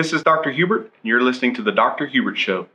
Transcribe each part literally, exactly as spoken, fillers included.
This is Doctor Hubert, and you're listening to The Doctor Hubert Show.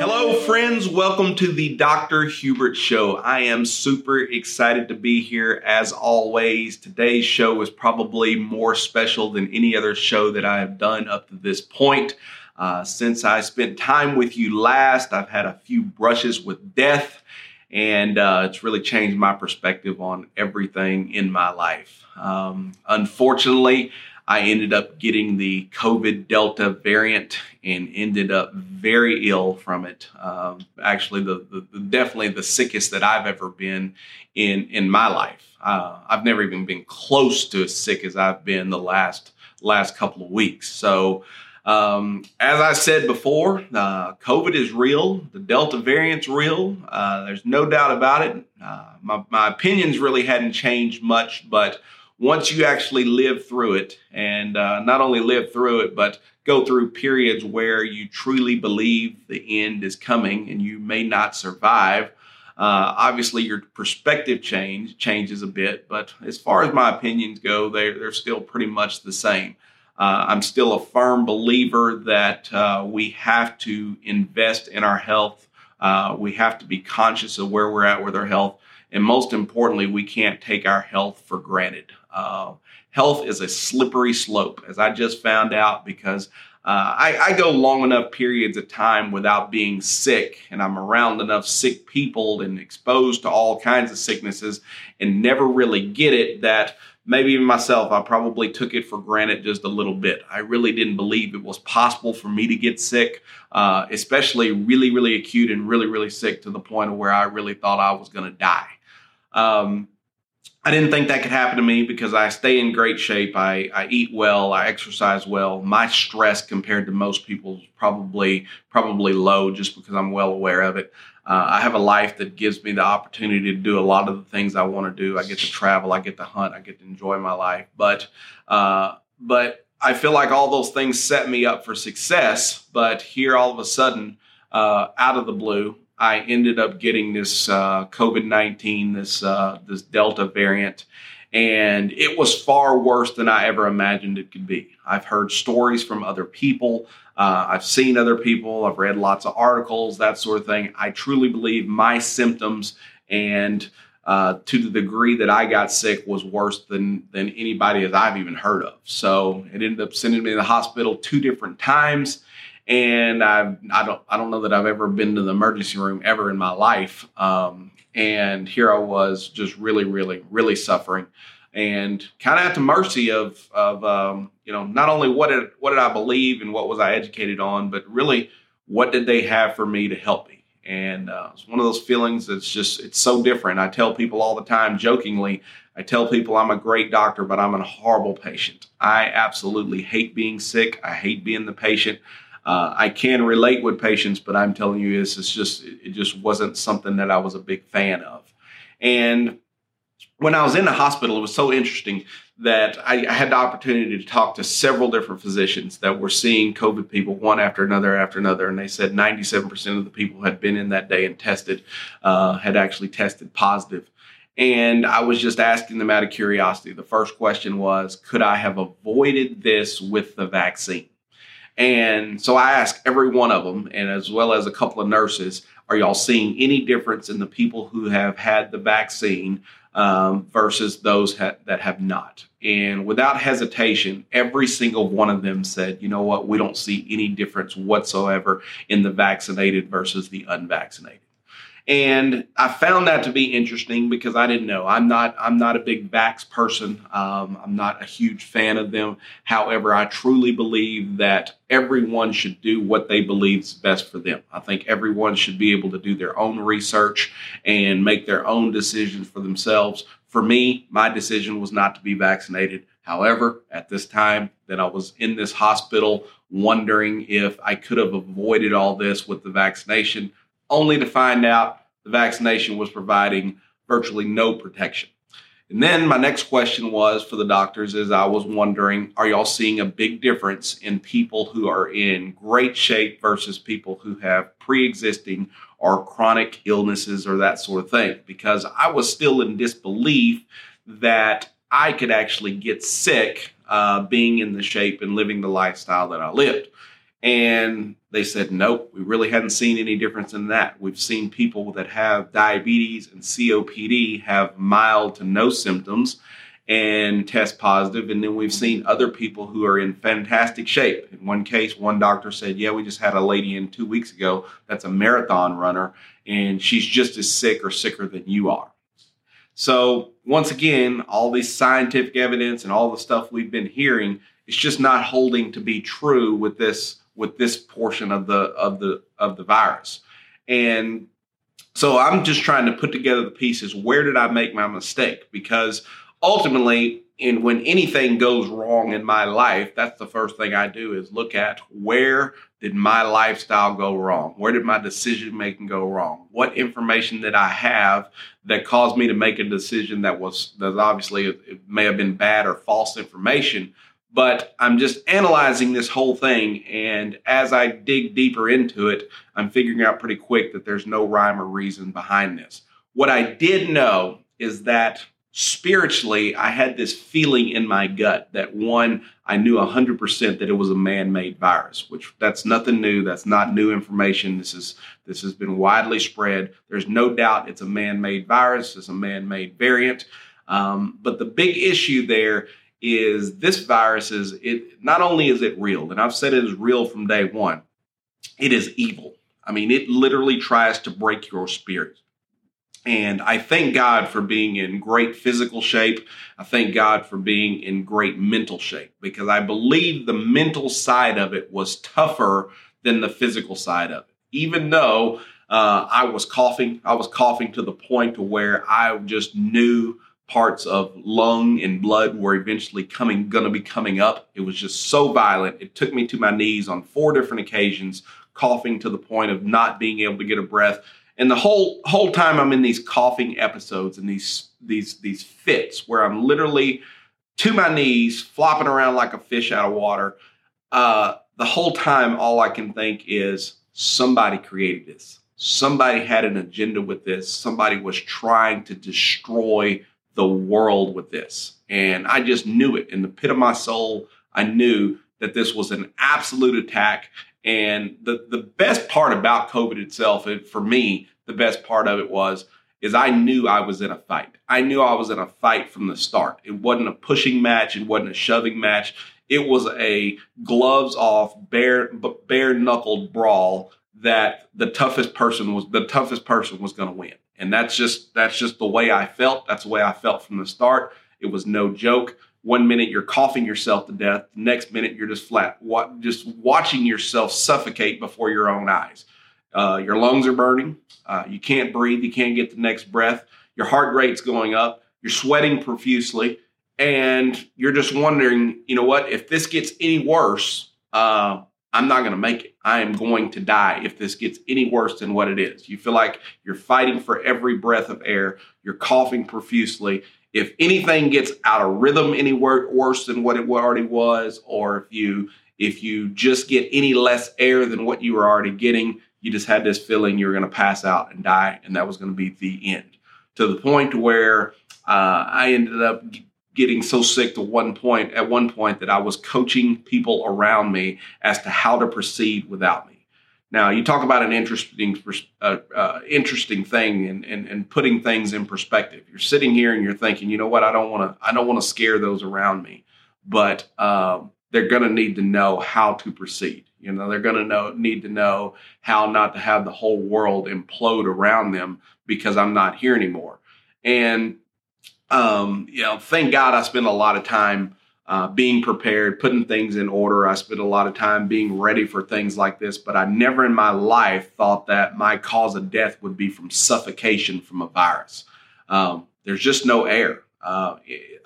Hello, friends. Welcome to The Doctor Hubert Show. I am super excited to be here, as always. Today's show is probably more special than any other show that I have done up to this point. Uh, since I spent time with you last, I've had a few brushes with death. And uh, it's really changed my perspective on everything in my life. Um, unfortunately, I ended up getting the COVID Delta variant and ended up very ill from it. Um, actually, the, the, the definitely the sickest that I've ever been in in my life. Uh, I've never even been close to as sick as I've been the last last couple of weeks. So. Um, as I said before, uh, COVID is real. The Delta variant's real. Uh, there's no doubt about it. Uh, my, my opinions really hadn't changed much, but once you actually live through it and, uh, not only live through it, but go through periods where you truly believe the end is coming and you may not survive. Uh, obviously your perspective change changes a bit, but as far as my opinions go, they, they're still pretty much the same. Uh, I'm still a firm believer that uh, we have to invest in our health. Uh, we have to be conscious of where we're at with our health. And most importantly, we can't take our health for granted. Uh, health is a slippery slope, as I just found out, because uh, I, I go long enough periods of time without being sick, and I'm around enough sick people and exposed to all kinds of sicknesses and never really get it that maybe even myself, I probably took it for granted just a little bit. I really didn't believe it was possible for me to get sick, uh, especially really, really acute and really, really sick to the point of where I really thought I was going to die. Um, I didn't think that could happen to me because I stay in great shape. I, I eat well. I exercise well. My stress compared to most people is probably, probably low just because I'm well aware of it. Uh, I have a life that gives me the opportunity to do a lot of the things I want to do. I get to travel. I get to hunt. I get to enjoy my life. But uh, but I feel like all those things set me up for success. But here all of a sudden, uh, out of the blue, I ended up getting this uh, COVID nineteen, this uh, this Delta variant, and it was far worse than I ever imagined it could be. I've heard stories from other people. Uh, I've seen other people. I've read lots of articles, that sort of thing. I truly believe my symptoms and uh, to the degree that I got sick was worse than than anybody that I've even heard of. So it ended up sending me to the hospital two different times. And I, I don't, I don't know that I've ever been to the emergency room ever in my life. Um, and here I was, just really, really, really suffering, and kind of at the mercy of, of um, you know, not only what did what did I believe and what was I educated on, but really what did they have for me to help me? And uh, it's one of those feelings that's just, it's so different. I tell people all the time, jokingly, I tell people I'm a great doctor, but I'm a horrible patient. I absolutely hate being sick. I hate being the patient. Uh, I can relate with patients, but I'm telling you, it's, it's just it just wasn't something that I was a big fan of. And when I was in the hospital, it was so interesting that I, I had the opportunity to talk to several different physicians that were seeing COVID people one after another after another. And they said ninety-seven percent of the people who had been in that day and tested uh, had actually tested positive. And I was just asking them out of curiosity. The first question was, could I have avoided this with the vaccine? And so I asked every one of them, and as well as a couple of nurses, are y'all seeing any difference in the people who have had the vaccine um, versus those ha- that have not? And without hesitation, every single one of them said, you know what, we don't see any difference whatsoever in the vaccinated versus the unvaccinated. And I found that to be interesting because I didn't know. I'm not I'm not a big vax person. Um, I'm not a huge fan of them. However, I truly believe that everyone should do what they believe is best for them. I think everyone should be able to do their own research and make their own decisions for themselves. For me, my decision was not to be vaccinated. However, at this time that I was in this hospital wondering if I could have avoided all this with the vaccination, only to find out the vaccination was providing virtually no protection. And then my next question was for the doctors is I was wondering, are y'all seeing a big difference in people who are in great shape versus people who have pre-existing or chronic illnesses or that sort of thing? Because I was still in disbelief that I could actually get sick uh, being in the shape and living the lifestyle that I lived. And they said, nope, we really hadn't seen any difference in that. We've seen people that have diabetes and C O P D have mild to no symptoms and test positive. And then we've seen other people who are in fantastic shape. In one case, one doctor said, yeah, we just had a lady in two weeks ago that's a marathon runner, and she's just as sick or sicker than you are. So once again, all this scientific evidence and all the stuff we've been hearing, it's just not holding to be true with this with this portion of the of the of the virus. And so I'm just trying to put together the pieces. Where did I make my mistake? Because ultimately, and when anything goes wrong in my life, that's the first thing I do is look at where did my lifestyle go wrong? Where did my decision making go wrong? What information did I have that caused me to make a decision that was that obviously it may have been bad or false information? But I'm just analyzing this whole thing, and as I dig deeper into it, I'm figuring out pretty quick that there's no rhyme or reason behind this. What I did know is that spiritually, I had this feeling in my gut that, one, I knew one hundred percent that it was a man-made virus, which that's nothing new. That's not new information. This is this has been widely spread. There's no doubt it's a man-made virus. It's a man-made variant. Um, but the big issue there is this virus is it not only is it real, and I've said it is real from day one, it is evil. I mean, it literally tries to break your spirit. And I thank God for being in great physical shape. I thank God for being in great mental shape, because I believe the mental side of it was tougher than the physical side of it. Even though uh, I was coughing, I was coughing to the point to where I just knew parts of lung and blood were eventually coming, going to be coming up. It was just so violent. It took me to my knees on four different occasions, coughing to the point of not being able to get a breath. And the whole whole time I'm in these coughing episodes and these these these fits where I'm literally to my knees, flopping around like a fish out of water. Uh, the whole time, all I can think is somebody created this. Somebody had an agenda with this. Somebody was trying to destroy the world with this. And I just knew it. In the pit of my soul, I knew that this was an absolute attack. And the, the best part about COVID itself, it, for me, the best part of it was, is I knew I was in a fight. I knew I was in a fight from the start. It wasn't a pushing match. It wasn't a shoving match. It was a gloves off, bare, bare knuckled brawl that the toughest person was, the toughest person was going to win. And that's just, that's just the way I felt. That's the way I felt from the start. It was no joke. One minute you're coughing yourself to death. The next minute you're just flat, wa- just watching yourself suffocate before your own eyes. Uh, your lungs are burning. Uh, you can't breathe. You can't get the next breath. Your heart rate's going up. You're sweating profusely. And you're just wondering, you know what, if this gets any worse, uh, I'm not going to make it. I am going to die if this gets any worse than what it is. You feel like you're fighting for every breath of air. You're coughing profusely. If anything gets out of rhythm any worse than what it already was, or if you if you just get any less air than what you were already getting, you just had this feeling you were going to pass out and die, and that was going to be the end. To the point where uh, I ended up getting so sick to one point at one point that I was coaching people around me as to how to proceed without me. Now, you talk about an interesting uh, uh, interesting thing and, and, and putting things in perspective. You're sitting here and you're thinking, you know what, I don't want to I don't want to scare those around me, but uh, they're going to need to know how to proceed. You know, they're going to know need to know how not to have the whole world implode around them because I'm not here anymore. And, um, you know, thank God I spend a lot of time Uh, being prepared, putting things in order. I spent a lot of time being ready for things like this, but I never in my life thought that my cause of death would be from suffocation from a virus. Um, there's just no air. Uh,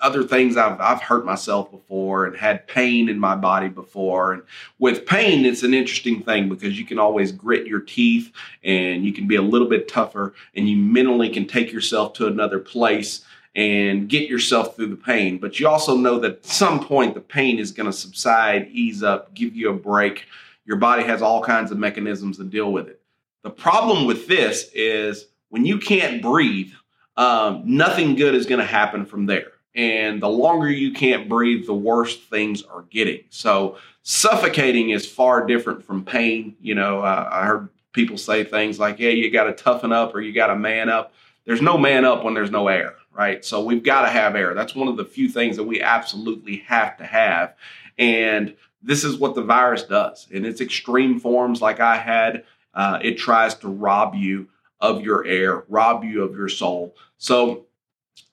other things I've, I've hurt myself before and had pain in my body before. And with pain, it's an interesting thing because you can always grit your teeth and you can be a little bit tougher and you mentally can take yourself to another place and get yourself through the pain. But you also know that at some point the pain is going to subside, ease up, give you a break. Your body has all kinds of mechanisms to deal with it. The problem with this is when you can't breathe, um, nothing good is going to happen from there. And the longer you can't breathe, the worse things are getting. So suffocating is far different from pain. You know, uh, I heard people say things like, yeah, you got to toughen up or you got to man up. There's no man up when there's no air, right? So we've got to have air. That's one of the few things that we absolutely have to have. And this is what the virus does. In its extreme forms, like I had, uh, it tries to rob you of your air, rob you of your soul. So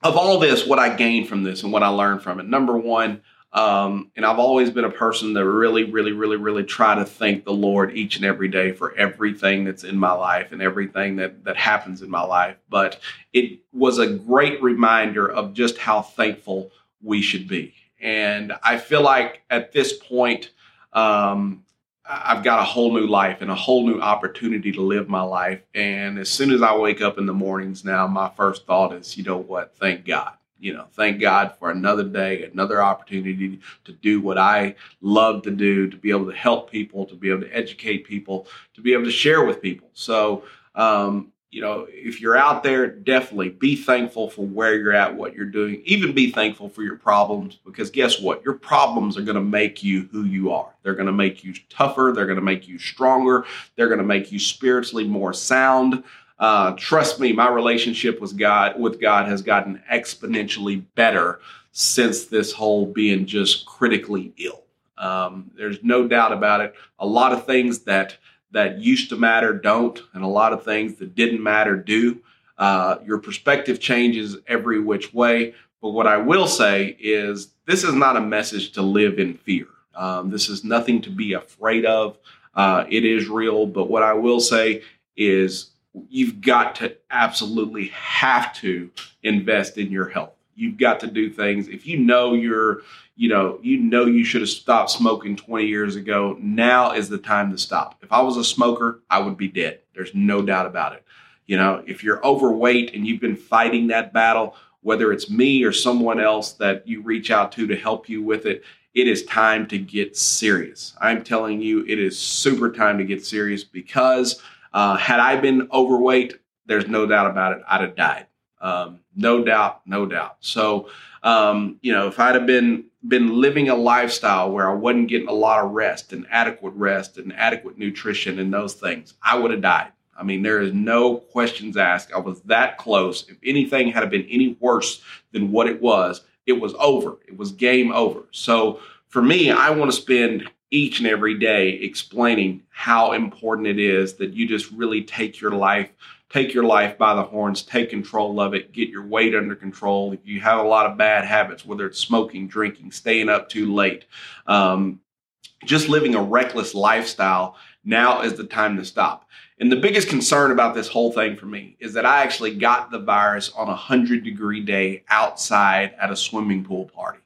of all this, what I gained from this and what I learned from it, number one, um, and I've always been a person that really, really, really, really try to thank the Lord each and every day for everything that's in my life and everything that, that happens in my life. But it was a great reminder of just how thankful we should be. And I feel like at this point, um, I've got a whole new life and a whole new opportunity to live my life. And as soon as I wake up in the mornings now, my first thought is, you know what? Thank God. You know, thank God for another day, another opportunity to do what I love to do, to be able to help people, to be able to educate people, to be able to share with people. So, um, you know, if you're out there, definitely be thankful for where you're at, what you're doing. Even be thankful for your problems, because guess what? Your problems are going to make you who you are. They're going to make you tougher. They're going to make you stronger. They're going to make you spiritually more sound. Uh, trust me, my relationship with God, with God has gotten exponentially better since this whole being just critically ill. Um, there's no doubt about it. A lot of things that that used to matter don't, and a lot of things that didn't matter do. Uh, your perspective changes every which way. But what I will say is this is not a message to live in fear. Um, this is nothing to be afraid of. Uh, it is real. But what I will say is you've got to absolutely have to invest in your health. You've got to do things. If you know you're, you know, you know, you should have stopped smoking twenty years ago. Now is the time to stop. If I was a smoker, I would be dead. There's no doubt about it. You know, if you're overweight and you've been fighting that battle, whether it's me or someone else that you reach out to to help you with it, it is time to get serious. I'm telling you, it is super time to get serious because uh, had I been overweight, there's no doubt about it, I'd have died. Um, no doubt, no doubt. So, um, you know, if I'd have been, been living a lifestyle where I wasn't getting a lot of rest and adequate rest and adequate nutrition and those things, I would have died. I mean, there is no questions asked. I was that close. If anything had been any worse than what it was, it was over. It was game over. So for me, I want to spend each and every day explaining how important it is that you just really take your life Take your life by the horns, take control of it, get your weight under control. If you have a lot of bad habits, whether it's smoking, drinking, staying up too late, um, just living a reckless lifestyle, now is the time to stop. And the biggest concern about this whole thing for me is that I actually got the virus on a one hundred degree day outside at a swimming pool party.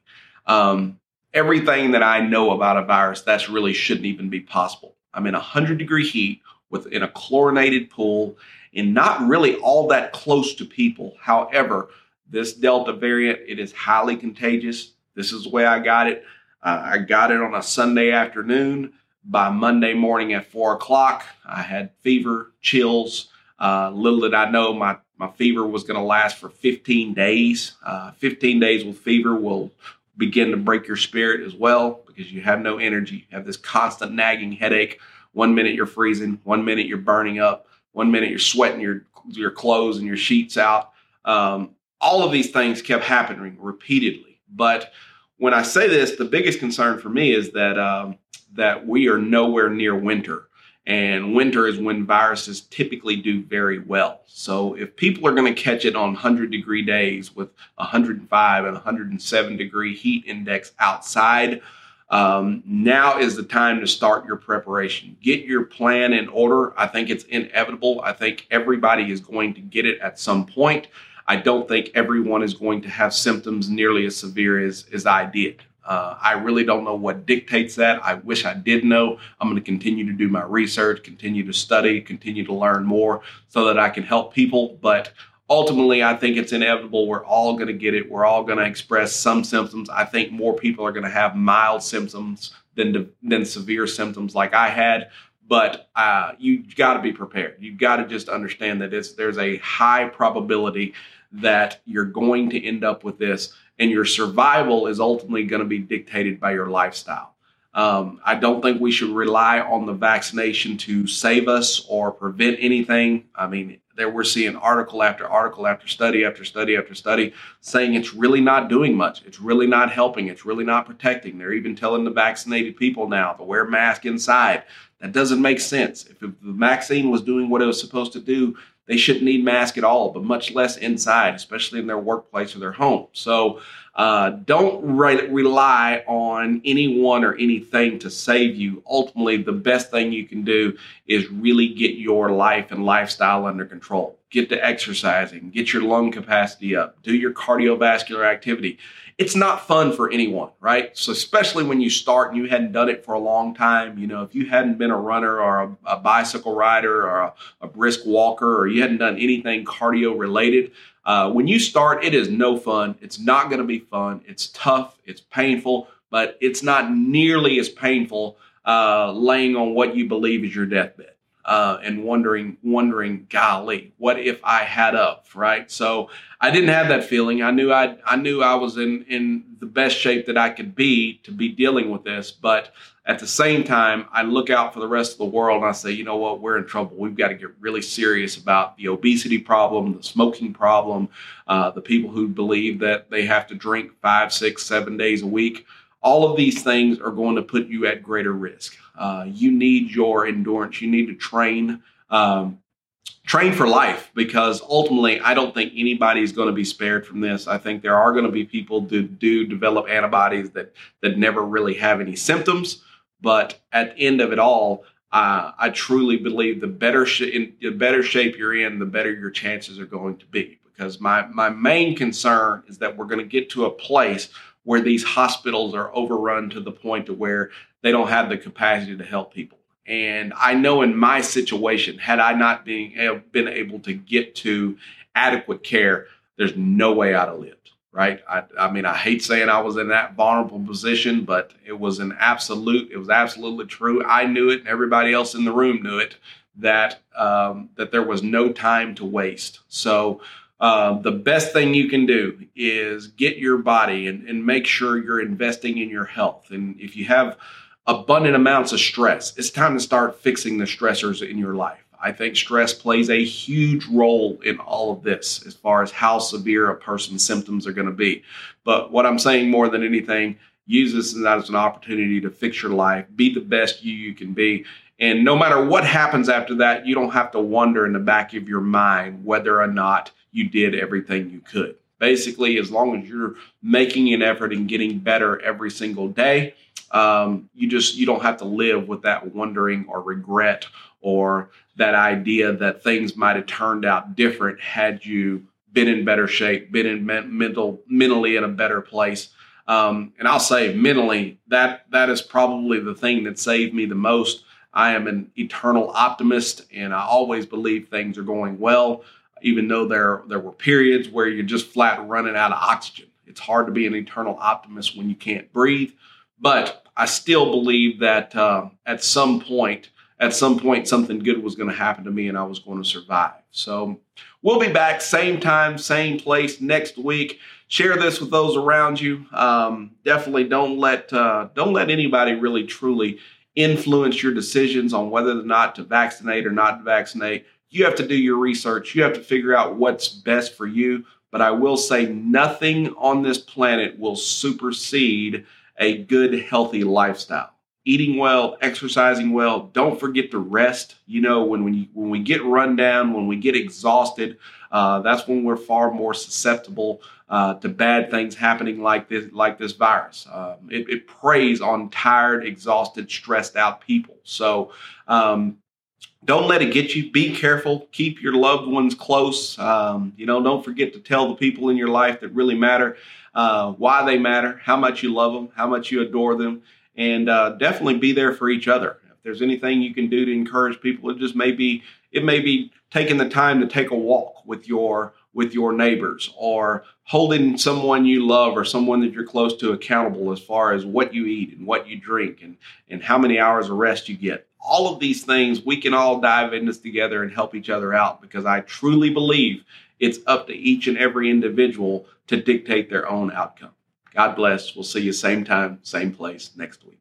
Um, everything that I know about a virus, that's really shouldn't even be possible. I'm in one hundred degree heat within a chlorinated pool and not really all that close to people. However, this Delta variant, it is highly contagious. This is the way I got it. Uh, I got it on a Sunday afternoon. By Monday morning at four o'clock, I had fever, chills. Uh, little did I know my, my fever was going to last for fifteen days. Uh, fifteen days with fever will begin to break your spirit as well because you have no energy. You have this constant nagging headache. One minute you're freezing, one minute you're burning up, one minute you're sweating your your clothes and your sheets out. Um, all of these things kept happening repeatedly. But when I say this, the biggest concern for me is that um, that we are nowhere near winter. And winter is when viruses typically do very well. So if people are going to catch it on one hundred degree days with one hundred five and one hundred seven degree heat index outside, Um, now is the time to start your preparation. Get your plan in order. I think it's inevitable. I think everybody is going to get it at some point. I don't think everyone is going to have symptoms nearly as severe as, as I did. Uh, I really don't know what dictates that. I wish I did know. I'm going to continue to do my research, continue to study, continue to learn more so that I can help people. But ultimately, I think it's inevitable. We're all going to get it. We're all going to express some symptoms. I think more people are going to have mild symptoms than than severe symptoms like I had. But uh, you've got to be prepared. You've got to just understand that it's, there's a high probability that you're going to end up with this. and your survival is ultimately going to be dictated by your lifestyle. Um, I don't think we should rely on the vaccination to save us or prevent anything. I mean, there we're seeing article after article after study after study after study saying it's really not doing much. It's really not helping. It's really not protecting. They're even telling the vaccinated people now to wear masks inside. That doesn't make sense. If the vaccine was doing what it was supposed to do, they shouldn't need masks at all, but much less inside, especially in their workplace or their home. So uh, don't re- rely on anyone or anything to save you. Ultimately, the best thing you can do is really get your life and lifestyle under control. Get to exercising, get your lung capacity up, do your cardiovascular activity. It's not fun for anyone, right? So especially when you start and you hadn't done it for a long time, you know, if you hadn't been a runner or a, a bicycle rider or a, a brisk walker, or you hadn't done anything cardio related, uh, when you start, it is no fun. It's not going to be fun. It's tough. It's painful, but it's not nearly as painful uh, laying on what you believe is your deathbed. Uh, and wondering, wondering, golly, what if I had up, right? So I didn't have that feeling. I knew I, I knew I was in, in the best shape that I could be to be dealing with this. But at the same time, I look out for the rest of the world and I say, you know what, we're in trouble. We've got to get really serious about the obesity problem, the smoking problem, uh, the people who believe that they have to drink five, six, seven days a week. All of these things are going to put you at greater risk. Uh, you need your endurance. You need to train, um, train for life, because ultimately, I don't think anybody is going to be spared from this. I think there are going to be people who do develop antibodies that that never really have any symptoms. But at the end of it all, uh, I truly believe the better sh- in, the better shape you're in, the better your chances are going to be. Because my my main concern is that we're going to get to a place where these hospitals are overrun to the point to where they don't have the capacity to help people. And I know in my situation, had I not been, been able to get to adequate care, there's no way I'd have lived, right? I, I mean, I hate saying I was in that vulnerable position, but it was an absolute, it was absolutely true. I knew it and everybody else in the room knew it, that um, that there was no time to waste. So Uh, the best thing you can do is get your body and, and make sure you're investing in your health. And if you have abundant amounts of stress, it's time to start fixing the stressors in your life. I think stress plays a huge role in all of this as far as how severe a person's symptoms are going to be. But what I'm saying more than anything, use this as an opportunity to fix your life, be the best you you can be. And no matter what happens after that, you don't have to wonder in the back of your mind whether or not you did everything you could. Basically, as long as you're making an effort and getting better every single day, um, you just you don't have to live with that wondering or regret or that idea that things might have turned out different had you been in better shape, been in men- mental mentally in a better place. Um, and I'll say mentally, that that is probably the thing that saved me the most. I am an eternal optimist, and I always believe things are going well, even though there, there were periods where you're just flat running out of oxygen. It's hard to be an eternal optimist when you can't breathe. But I still believe that uh, at some point, at some point, something good was going to happen to me and I was going to survive. So we'll be back same time, same place next week. Share this with those around you. Um, definitely don't let uh, don't let anybody really, truly influence your decisions on whether or not to vaccinate or not to vaccinate. You have to do your research. You have to figure out what's best for you. But I will say nothing on this planet will supersede a good, healthy lifestyle. Eating well, exercising well. Don't forget to rest. You know, when when, you, when we get run down, when we get exhausted, uh, that's when we're far more susceptible uh, to bad things happening like this, like this virus. Um, it, it preys on tired, exhausted, stressed out people. So um, don't let it get you. Be careful. Keep your loved ones close. Um, you know, don't forget to tell the people in your life that really matter, uh, why they matter, how much you love them, how much you adore them. And uh, definitely be there for each other. If there's anything you can do to encourage people, it just may be it may be taking the time to take a walk with your with your neighbors, or holding someone you love or someone that you're close to accountable as far as what you eat and what you drink and and how many hours of rest you get. All of these things, we can all dive into this together and help each other out, because I truly believe It's up to each and every individual to dictate their own outcome. God bless. We'll see you same time, same place next week.